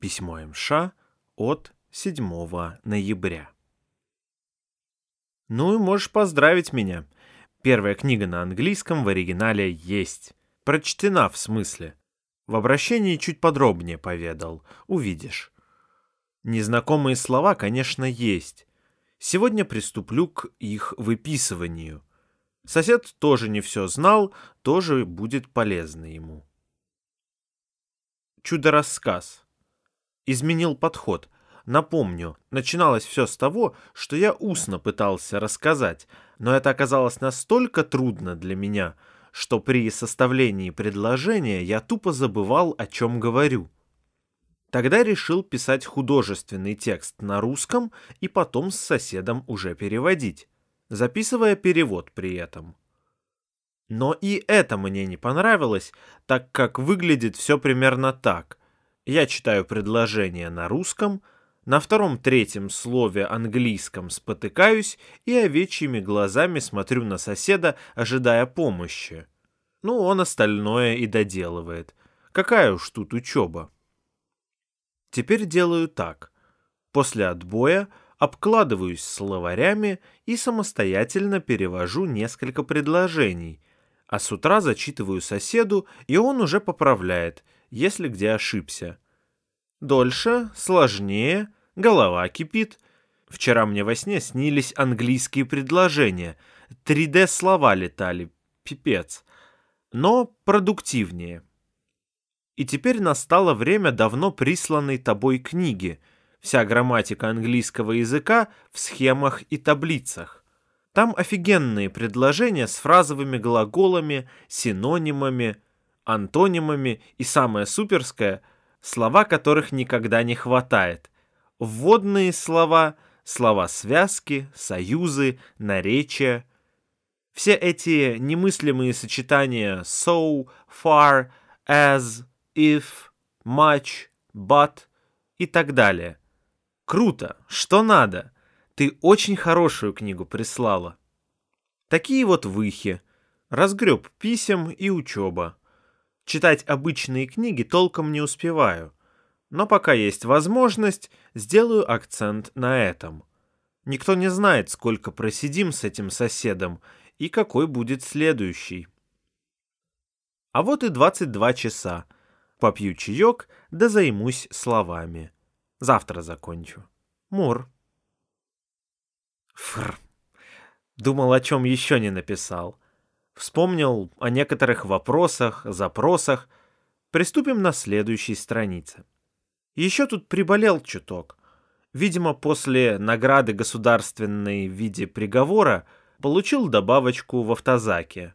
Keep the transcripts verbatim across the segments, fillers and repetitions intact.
Письмо эм ша от седьмого ноября. Ну и можешь поздравить меня. Первая книга на английском в оригинале есть. Прочтена, в смысле. В обращении чуть подробнее поведал. Увидишь. Незнакомые слова, конечно, есть. Сегодня приступлю к их выписыванию. Сосед тоже не все знал, тоже будет полезно ему. Чудо-рассказ. Изменил подход. Напомню, начиналось все с того, что я устно пытался рассказать, но это оказалось настолько трудно для меня, что при составлении предложения я тупо забывал, о чем говорю. Тогда решил писать художественный текст на русском и потом с соседом уже переводить, записывая перевод при этом. Но и это мне не понравилось, так как выглядит все примерно так. Я читаю предложение на русском, на втором-третьем слове английском спотыкаюсь и овечьими глазами смотрю на соседа, ожидая помощи. Ну, он остальное и доделывает. Какая уж тут учеба. Теперь делаю так. После отбоя обкладываюсь словарями и самостоятельно перевожу несколько предложений, а с утра зачитываю соседу, и он уже поправляет, если где ошибся. Дольше, сложнее, голова кипит. Вчера мне во сне снились английские предложения, три дэ слова летали, пипец, но продуктивнее. И теперь настало время давно присланной тобой книги. Вся грамматика английского языка в схемах и таблицах. Там офигенные предложения с фразовыми глаголами, синонимами, антонимами и, самое суперское, слова, которых никогда не хватает. Вводные слова, слова-связки, союзы, наречия. Все эти немыслимые сочетания so, far, as, if, much, but и так далее. Круто, что надо. Ты очень хорошую книгу прислала. Такие вот выхи. Разгреб писем и учеба. Читать обычные книги толком не успеваю. Но пока есть возможность, сделаю акцент на этом. Никто не знает, сколько просидим с этим соседом и какой будет следующий. А вот и двадцать два часа. Попью чаек, да займусь словами. Завтра закончу. Мур. Фр. Думал, о чем еще не написал. Вспомнил о некоторых вопросах, запросах. Приступим на следующей странице. Еще тут приболел чуток. Видимо, после награды государственной в виде приговора получил добавочку в автозаке.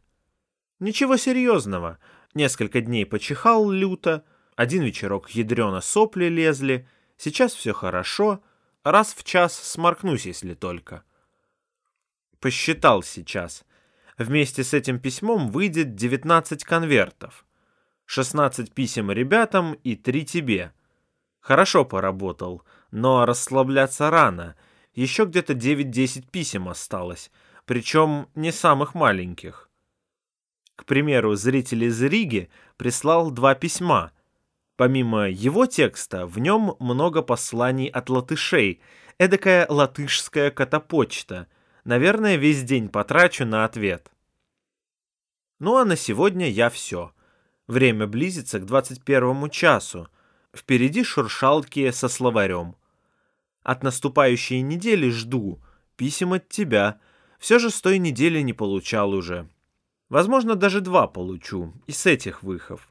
Ничего серьезного. Несколько дней почихал люто, один вечерок ядрено сопли лезли, сейчас все хорошо, раз в час сморкнусь, если только. Посчитал сейчас. Вместе с этим письмом выйдет девятнадцать конвертов. шестнадцать писем ребятам и три тебе. Хорошо поработал, но расслабляться рано. Еще где-то девять-десять писем осталось, причем не самых маленьких. К примеру, зритель из Риги прислал два письма. Помимо его текста, в нем много посланий от латышей. Эдакая латышская катапочта. Наверное, весь день потрачу на ответ. Ну а на сегодня я все. Время близится к двадцать первому часу. Впереди шуршалки со словарем. От наступающей недели жду. Писем от тебя. Все же с той недели не получал уже. Возможно, даже два получу из этих выхов.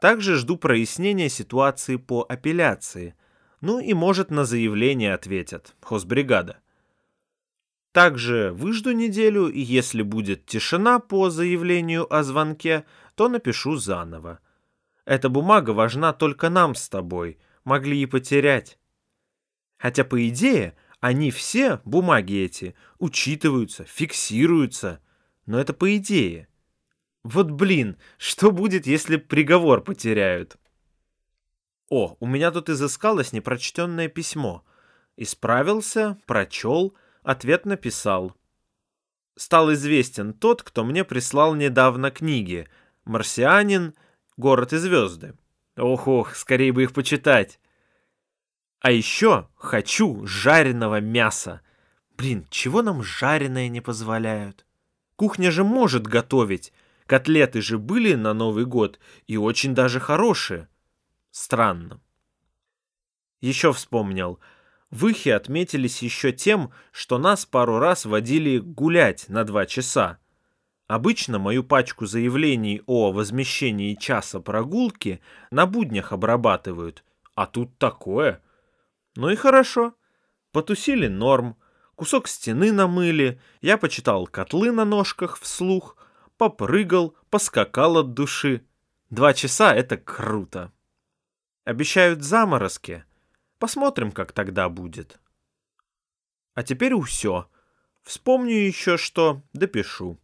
Также жду прояснения ситуации по апелляции. Ну и, может, на заявление ответят. Хозбригада. Также выжду неделю, и если будет тишина по заявлению о звонке, то напишу заново. Эта бумага важна только нам с тобой. Могли и потерять. Хотя, по идее, они все, бумаги эти, учитываются, фиксируются. Но это по идее. Вот блин, что будет, если приговор потеряют? О, у меня тут изыскалось непрочтенное письмо. Исправился, прочел, ответ написал. Стал известен тот, кто мне прислал недавно книги «Марсианин», «Город и звезды». Ох-ох, скорее бы их почитать. А еще хочу жареного мяса. Блин, чего нам жареное не позволяют? Кухня же может готовить. Котлеты же были на Новый год и очень даже хорошие. Странно. Еще вспомнил. Выхи отметились еще тем, что нас пару раз водили гулять на два часа. Обычно мою пачку заявлений о возмещении часа прогулки на буднях обрабатывают, а тут такое. Ну и хорошо. Потусили норм, кусок стены намыли, я почитал котлы на ножках вслух, попрыгал, поскакал от души. Два часа — это круто. Обещают заморозки. Посмотрим, как тогда будет. А теперь усё. Вспомню еще, что допишу.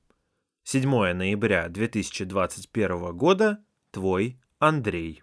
седьмое ноября две тысячи двадцать первого года. Твой Андрей.